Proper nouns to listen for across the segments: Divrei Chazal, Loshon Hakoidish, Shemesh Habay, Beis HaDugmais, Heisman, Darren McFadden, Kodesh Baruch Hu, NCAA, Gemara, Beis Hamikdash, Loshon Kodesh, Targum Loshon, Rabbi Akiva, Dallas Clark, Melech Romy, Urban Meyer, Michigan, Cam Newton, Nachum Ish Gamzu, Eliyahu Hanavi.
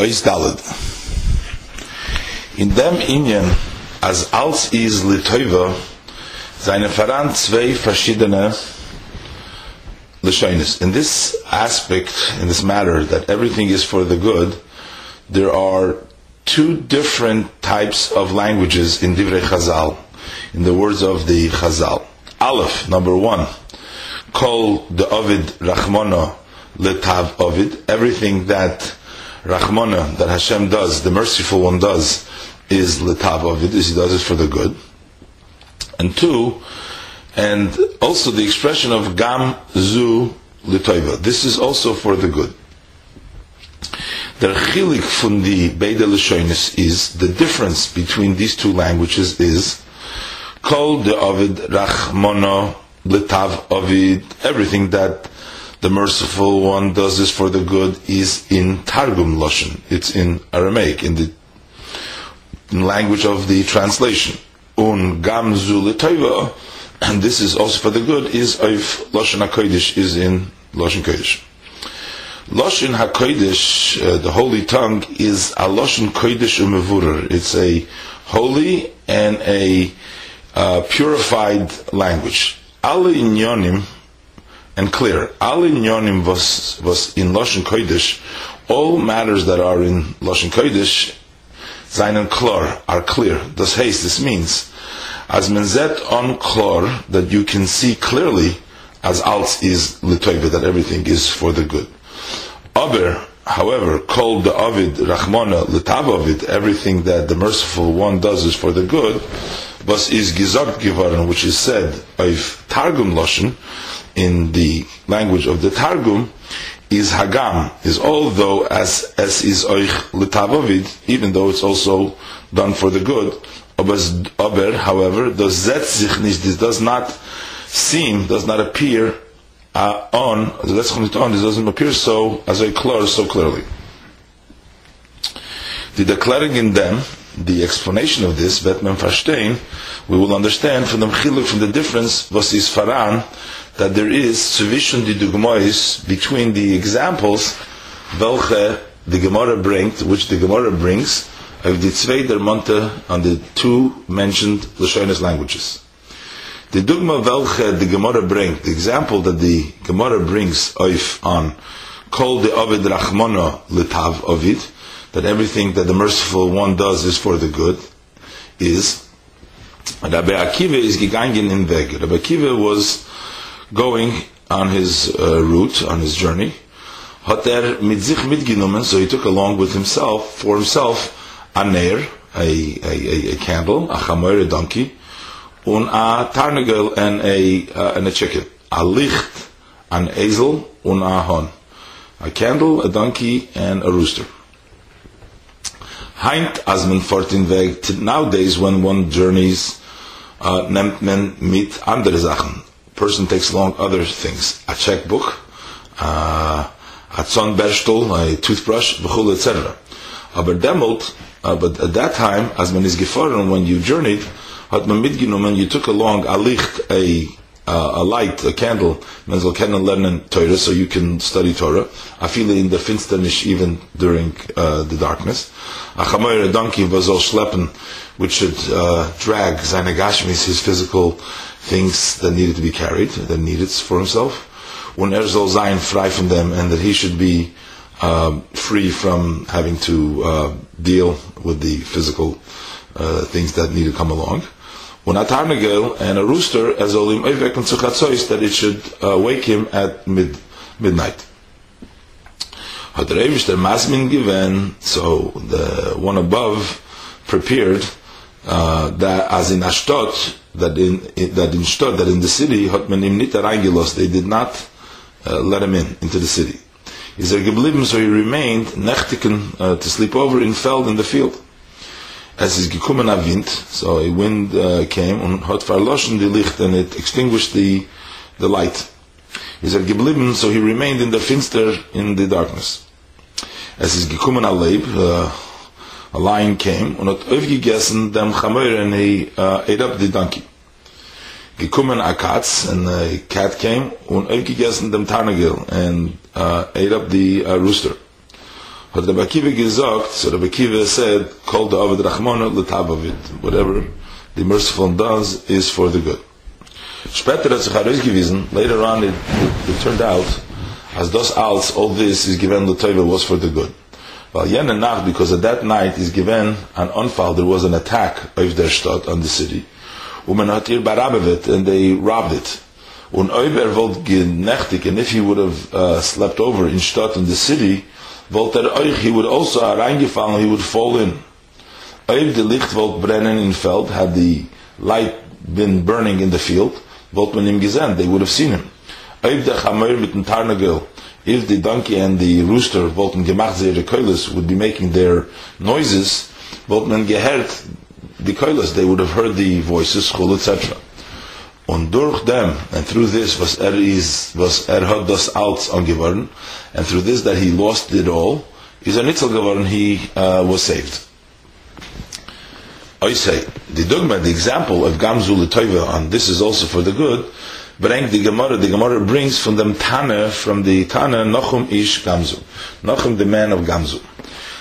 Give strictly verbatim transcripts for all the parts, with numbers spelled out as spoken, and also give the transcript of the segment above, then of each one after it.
Ois Daled. In dem Indien, als als is Litoiva, seine Verran zwei verschiedene Lashonis. In this aspect, in this matter, that everything is for the good, there are two different types of languages in Divrei Chazal, in the words of the Chazal. Aleph, number one, Kol de'ovid Rachmana letav ovid. Everything that Rachmana, that Hashem does, the merciful one does, is letav ovid, is he does it for the good. And two, and also the expression of Gam zu letoiva. This is also for the good. The chilik from the beide lashonis is, the difference between these two languages is, Kol de'ovid Rachmana letav ovid. Everything that the merciful one does this for the good is in Targum Loshon. It's in Aramaic, in the in language of the translation. Un Gam zu letoiva, and this is also for the good, is of Loshon Hakoidish, is in Loshon Kodesh. Loshon Hakoidish, uh, the holy tongue, is a Loshon Kodesh umevurer. It's a holy and a uh, purified language. Alle inyonim, and clear, alle inyonim was was in Loshon Kodesh. All matters that are in Loshon Kodesh, seinen klar, are clear. Das heißt, this means, as menzet on klar, that you can see clearly, as als is litoiva, that everything is for the good. Aber, however, kol de'ovid Rachmana letav ovid, everything that the merciful one does is for the good, was is gesagt geworden, which is said of Targum Loshon, in the language of the Targum, is hagam, is although as as is euch letav ovid, even though it's also done for the good, aber, however, das setzt sich nicht, this does not seem, does not appear, Uh, on, let's on, this doesn't appear so, as I clear, so clearly. The declaring in them, the explanation of this, Batman Verstehen, we will understand from the Mchiluk, from the difference, was is Faran, that there is sufficient the Dugmois between the examples, welche the Gemara brings, which the Gemara brings, of the Zwei der Monte, on the two mentioned Lashonis languages. The dogma welche the Gemara brings, the example that the Gemara brings oif on Kol de'ovid Rachmana letav ovid, that everything that the merciful one does is for the good, is Rabbi Akiva is gegangen in Weg. Rabbi Akiva was going on his uh, route, on his journey. Hat er mit sich mitgenommen, so he took along with himself, for himself, a ner, a, a, a, a candle, a chamoir, a donkey, un a tarnagel and a uh, and a chicken, a licht, an ezel, un a hon, a candle, a donkey, and a rooster. Heint as man fort in Weg. Nowadays, when one journeys, uh, nimmt man mit andere Sachen. Person takes along other things, a checkbook, uh, a zonberstel, a toothbrush, v'chul, et cetera. Aber demult, uh, but at that time, as man is gefahren, when you journeyed, hat man mitgenommen, you took along a licht, a a light, a candle, man soll kennenlernen Torah, so you can study Torah, a viele in der Finsternis, even during uh, the darkness, a chamoir, a donkey, was all schleppen, which should uh, drag seine Gashmis, his physical things that needed to be carried, that needed for himself, und er soll sein frei from them, and that he should be uh, free from having to uh, deal with the physical uh, things that need to come along. And a tarnagel and a rooster, as olim oivekon tzuchatzois, that it should uh, wake him at mid midnight. Hat der Eibishter masmin given, so the one above prepared uh, that as in Ashtot, that in, in that in Shtot, that in the city, hat man im nit reingelost. They did not uh, let him in into the city. Is there geblieben, so he remained nechtiken uh, to sleep over in feld in the field. Es ist gekommen a wind, so a wind uh, came, und hat verloschen die Licht, and it extinguished the the light. Is er geblieben, so he remained in the finster, in the darkness. Es ist gekommen a leib, uh, a lion came, und hat aufgegessen dem Chamoir, and he uh, ate up the donkey. Gekommen a katz, and a cat came, und aufgegessen dem Tarnagel, and uh, ate up the uh, rooster. But Rabbi Akiva gesagt, so Rabbi Akiva said, "Call the Avad Rachmana l'tabavit." Whatever the merciful one does is for the good. Later on, it, it, it turned out as das alts, all this is given the table was for the good. Well, Yenenach, because at that night is given an unfall. There was an attack of der Stadt on the city, and they robbed it. And if he would have uh, slept over in Stadt in the city, he would also he would fall in. Had the light been burning in the field, they would have seen him. If the donkey and the rooster would be making their noises, they would have heard the voices, et cetera. Und durch them, and through this, was er is, was er hat das Alts angeworden, and through this that he lost it all, is a nitzel geworden, he uh, was saved. I say, the dogma, the example of Gamzu L'Toiva, and this is also for the good, bring the Gemara, the Gemara brings from them Tana, from the Tana, Nachum Ish Gamzu. Nachum, the man of Gamzu.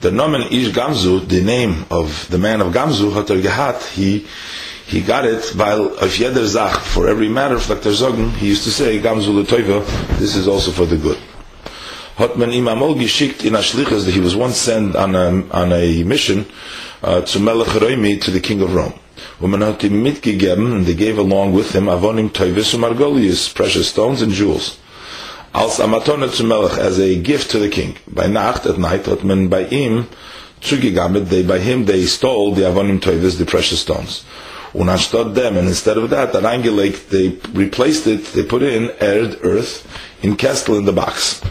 The nomen Ish Gamzu, the name of the man of Gamzu, hat er gehat, he, He got it by of jeder zach, for every matter of Doctor Zogen, he used to say, Gamzu l'Toiva, this is also for the good. Hat man ihm amol geschickt in a shlichus, that he was once sent on a, on a mission uh, to Melech Romy, to the king of Rome. Und man hat ihm mitgegeben, and they gave along with him, avonim toivis und margolius, precious stones and jewels. Als amatone zu Melech, as a gift to the king. By Nacht, at night, hat man bei ihm zugegamet, they, by him they stole the avonim toivis, the precious stones. And instead of that, Arangelake, they replaced it, they put in aired earth in castle in the box.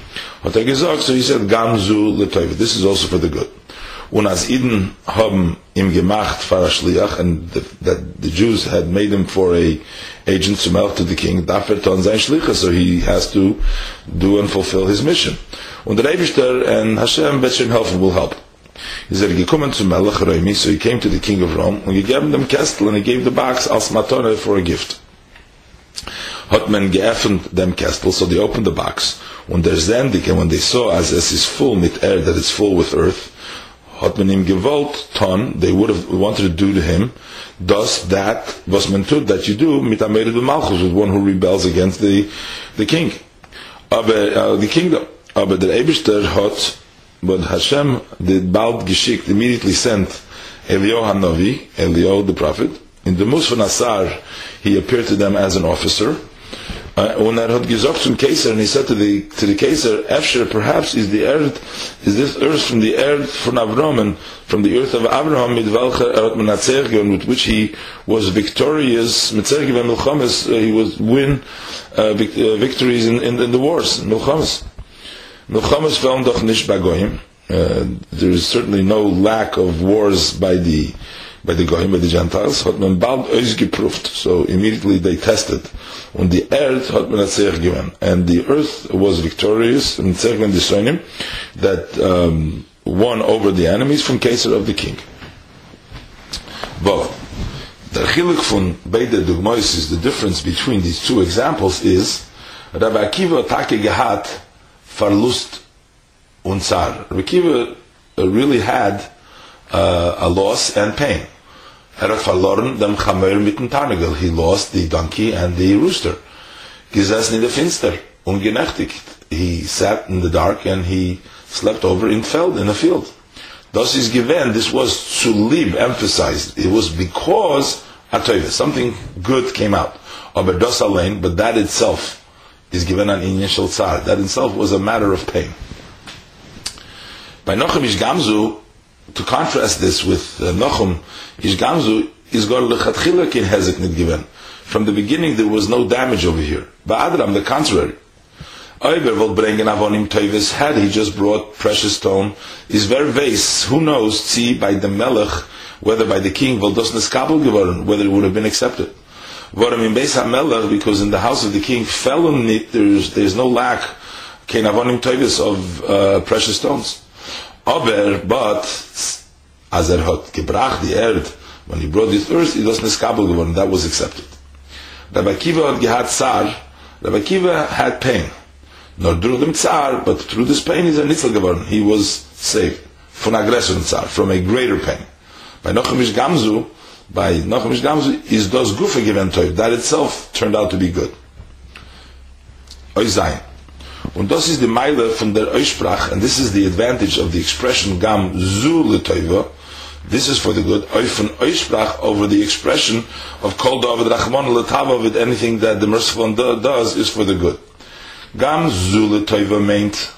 So he said, Gamzu l'Toiva, this is also for the good. Und als Iden haben ihm gemacht, Farashliach, and the, that the Jews had made him for a agent to melt to the king, so he has to do and fulfill his mission. Und der Eibishter and Hashem, Betshem Helfen will help. He said, gekommen zu Melech Romy, so he came to the king of Rome, and he gave them Kestel, and he gave the box as matone for a gift. Hat man geöffnet them Kestel, so they opened the box, und der Zendik, and when they saw as es is full mit air, that it's full with earth, hat man ihm gewollt ton, they would have wanted to do to him, does that, was man tut, that you do, mit Amerid Malchus, with one who rebels against the, the king. Aber, uh, the kingdom. Aber der Eibishter hat, But Hashem did bald geschick, immediately sent Eliyahu Hanavi, Eliyahu the prophet. In the Mus von Asar, he appeared to them as an officer. And he said to the to the Caesar, Efshir, perhaps is the earth, is this earth from the earth from Avram and from the earth of Abraham, mit welcher er hat menatzeirgen, with which he was victorious, metzerge ben milchames, he was win uh, vict- uh, victories in, in, in the wars, milchames. Uh, there is certainly no lack of wars by the by the goyim, by the Gentiles. Hat man bald ausgeprüft, so immediately they tested. Und die Erd hat man Zeich given, and the earth was victorious, and Zeich and Dishonim that um, won over the enemies from Caesar of the king. But the chiluk von Beis HaDugmais is the difference between these two examples is Rabbi Akiva Take Gehat. Verlust und Zar. Akiva really had uh, a loss and pain. Er hat verloren dem Chamer mit dem Tarnagel. He lost the donkey and the rooster. Gesessen in der Finster, ungenächtigt. He sat in the dark and he slept over in Feld, in a field. Das ist gewähnt, this was zu lieb emphasized. It was because Atoiva, something good came out. Aber das allein, but that itself is given an initial tzar. That itself was a matter of pain. By Nachum Ish Gamzu, to contrast this with uh, Nachum Ish Gamzu, is God lechatchila kin hezek nit given. From the beginning, there was no damage over here. By Adram, the contrary. Oiber will bring an avonim toivis. Had he just brought precious stone, is very vase. Who knows? See by the melech, whether by the king, will das neskabel geworden, whether it would have been accepted. Because in the house of the king, there's, there's no lack of uh, precious stones. Aber, but, as er hat gebracht die Erd, when he brought this earth, it was neskabel geworden, that was accepted. Rabbi Akiva had gehat Zar, Rabbi Akiva had pain. Not through the Zar, but through this pain is a nitzel geworden. He was saved from aggression tsar, from a greater pain. By Nachum Ish Gamzu, by Nachum Ish Gamzu is those gufa given toiv. That itself turned out to be good. Oizayin. Und das ist die Meile von der Aussprach, and this is the advantage of the expression Gam zu l'toiva. This is for the good. Oifen Aussprach over the expression of Kol Da'avad Rachman l'tava, with anything that the merciful one does is for the good. Gam zu l'toiva meant,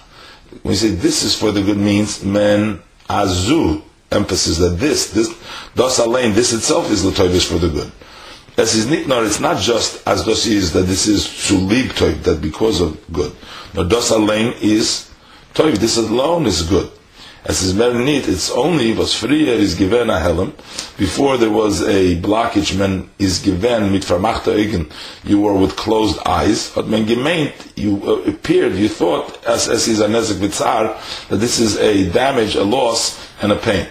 when you say this is for the good means, men azu, emphasis that this, this, das alain, this itself is l'toiva, is for the good. As is nitnor, it's not just as dos is that this is zu lieb toiv, that because of good. No, dos alain is toiv, this alone is good. As is mer nit, it's only was frier is given a helm. Before there was a blockage, men is given mit vermachte eigen, you were with closed eyes. But men gemeint, you uh, appeared, you thought, as as is a nezek vitzar, that this is a damage, a loss, and a pain.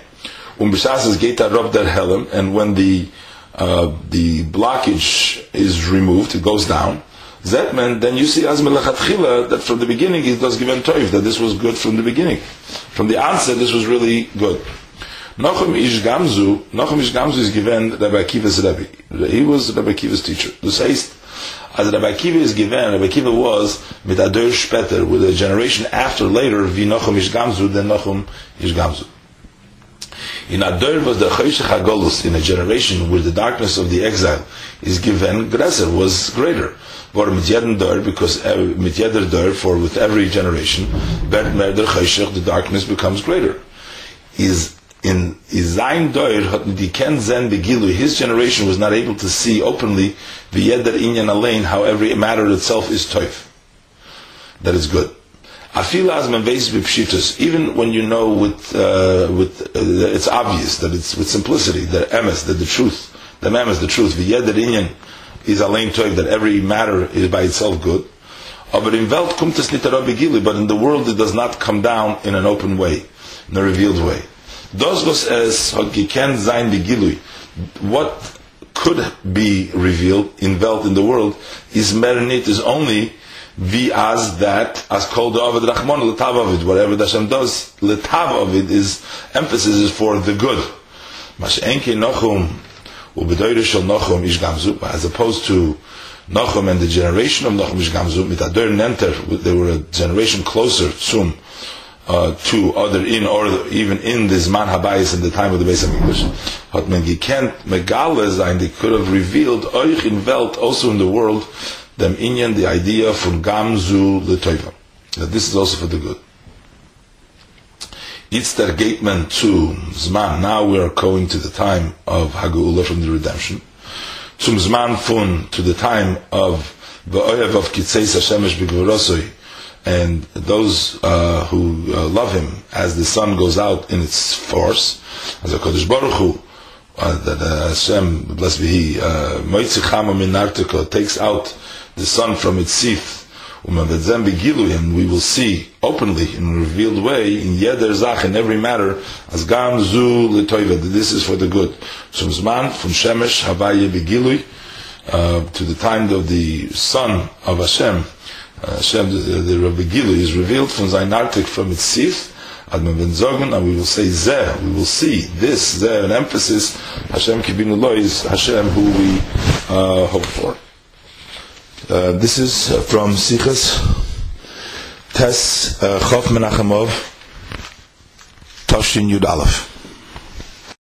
Um b'shas is geita rob der helm, and when the Uh, the blockage is removed, it goes down. Zetman, then you see as melachatchila that from the beginning it was given toiv, that this was good from the beginning. From the onset, this was really good. Nachum Ish Gamzu, Nachum Ish Gamzu is given Rabbi Akiva's Rabbi. He was Rabbi Akiva's teacher. This heißt, as Rabbi Akiva is given, Rabbi Akiva was mit ador speter, with a generation after later, vi Nachum Ish Gamzu, then Nachum Ish Gamzu. In Ador was the Choshech HaGolus, in a generation where the darkness of the exile is given, Greser was greater. Vor mit jedem Dor, because mit jeder Dor, for with every generation, Bert Mer der Choshech, the darkness becomes greater. Is in Izain Dor, hat mit Ken Zen Begilu, his generation was not able to see openly, V'yeder Inyan Alein, how every matter itself is Toif. That is good. Even when you know with uh, with uh, it's obvious that it's with simplicity, that emes, that the truth, the emes, the truth, v'yeder inyan is alein toiv, that every matter is by itself good. But in Welt kommt es nicht herauf begili, but in the world it does not come down in an open way, in a revealed way. Das was es hat gekannt sein begilui, what could be revealed in Welt, in the world, is merinit, is only vi as that, as called Ovid Rahman, letav Ovid, whatever the Hashem does, letav Ovid is, emphasis is for the good. Mashenke Nochum, ubedoirishal Nochum Ish Gamzu, as opposed to Nochum and the generation of Nochum Ish Gamzu, mit ador nenter, they were a generation closer, zum, uh, to other in, or even in this Man Habayis, in the time of the Beis Hamikdash. Hat men gekent, megale sein, they could have revealed, euch in Welt, also in the world, them inyan, the idea from Gamzu l'toiva, that this is also for the good. It's their gateman to Zman. Now we are going to the time of Hagula, from the redemption. Zum Zman fun, to the time of Ba'oyev of Kitzeis HaShemesh B'Gvorosoi, and those uh, who uh, love him, as the sun goes out in its force, as a Kodesh Baruch Hu, uh, that uh, Hashem, blessed be He, Moitzichama min Nartiko, takes out the sun from its seat, and we will see openly in a revealed way in yeder zach, in every matter, as gam zu l'toiva, that this is for the good. From zman, from shemesh habay begilui, to the time of the son of Hashem, uh, Hashem, the, the, the begilui is revealed from zayin artik, from its seat, adman ben zogun, and we will say zeh, we will see this zeh, an emphasis Hashem kibinu lo, is Hashem who we uh, hope for. Uh, this is from Sichas Tes Chof Menachemov Toshin Yud Aleph.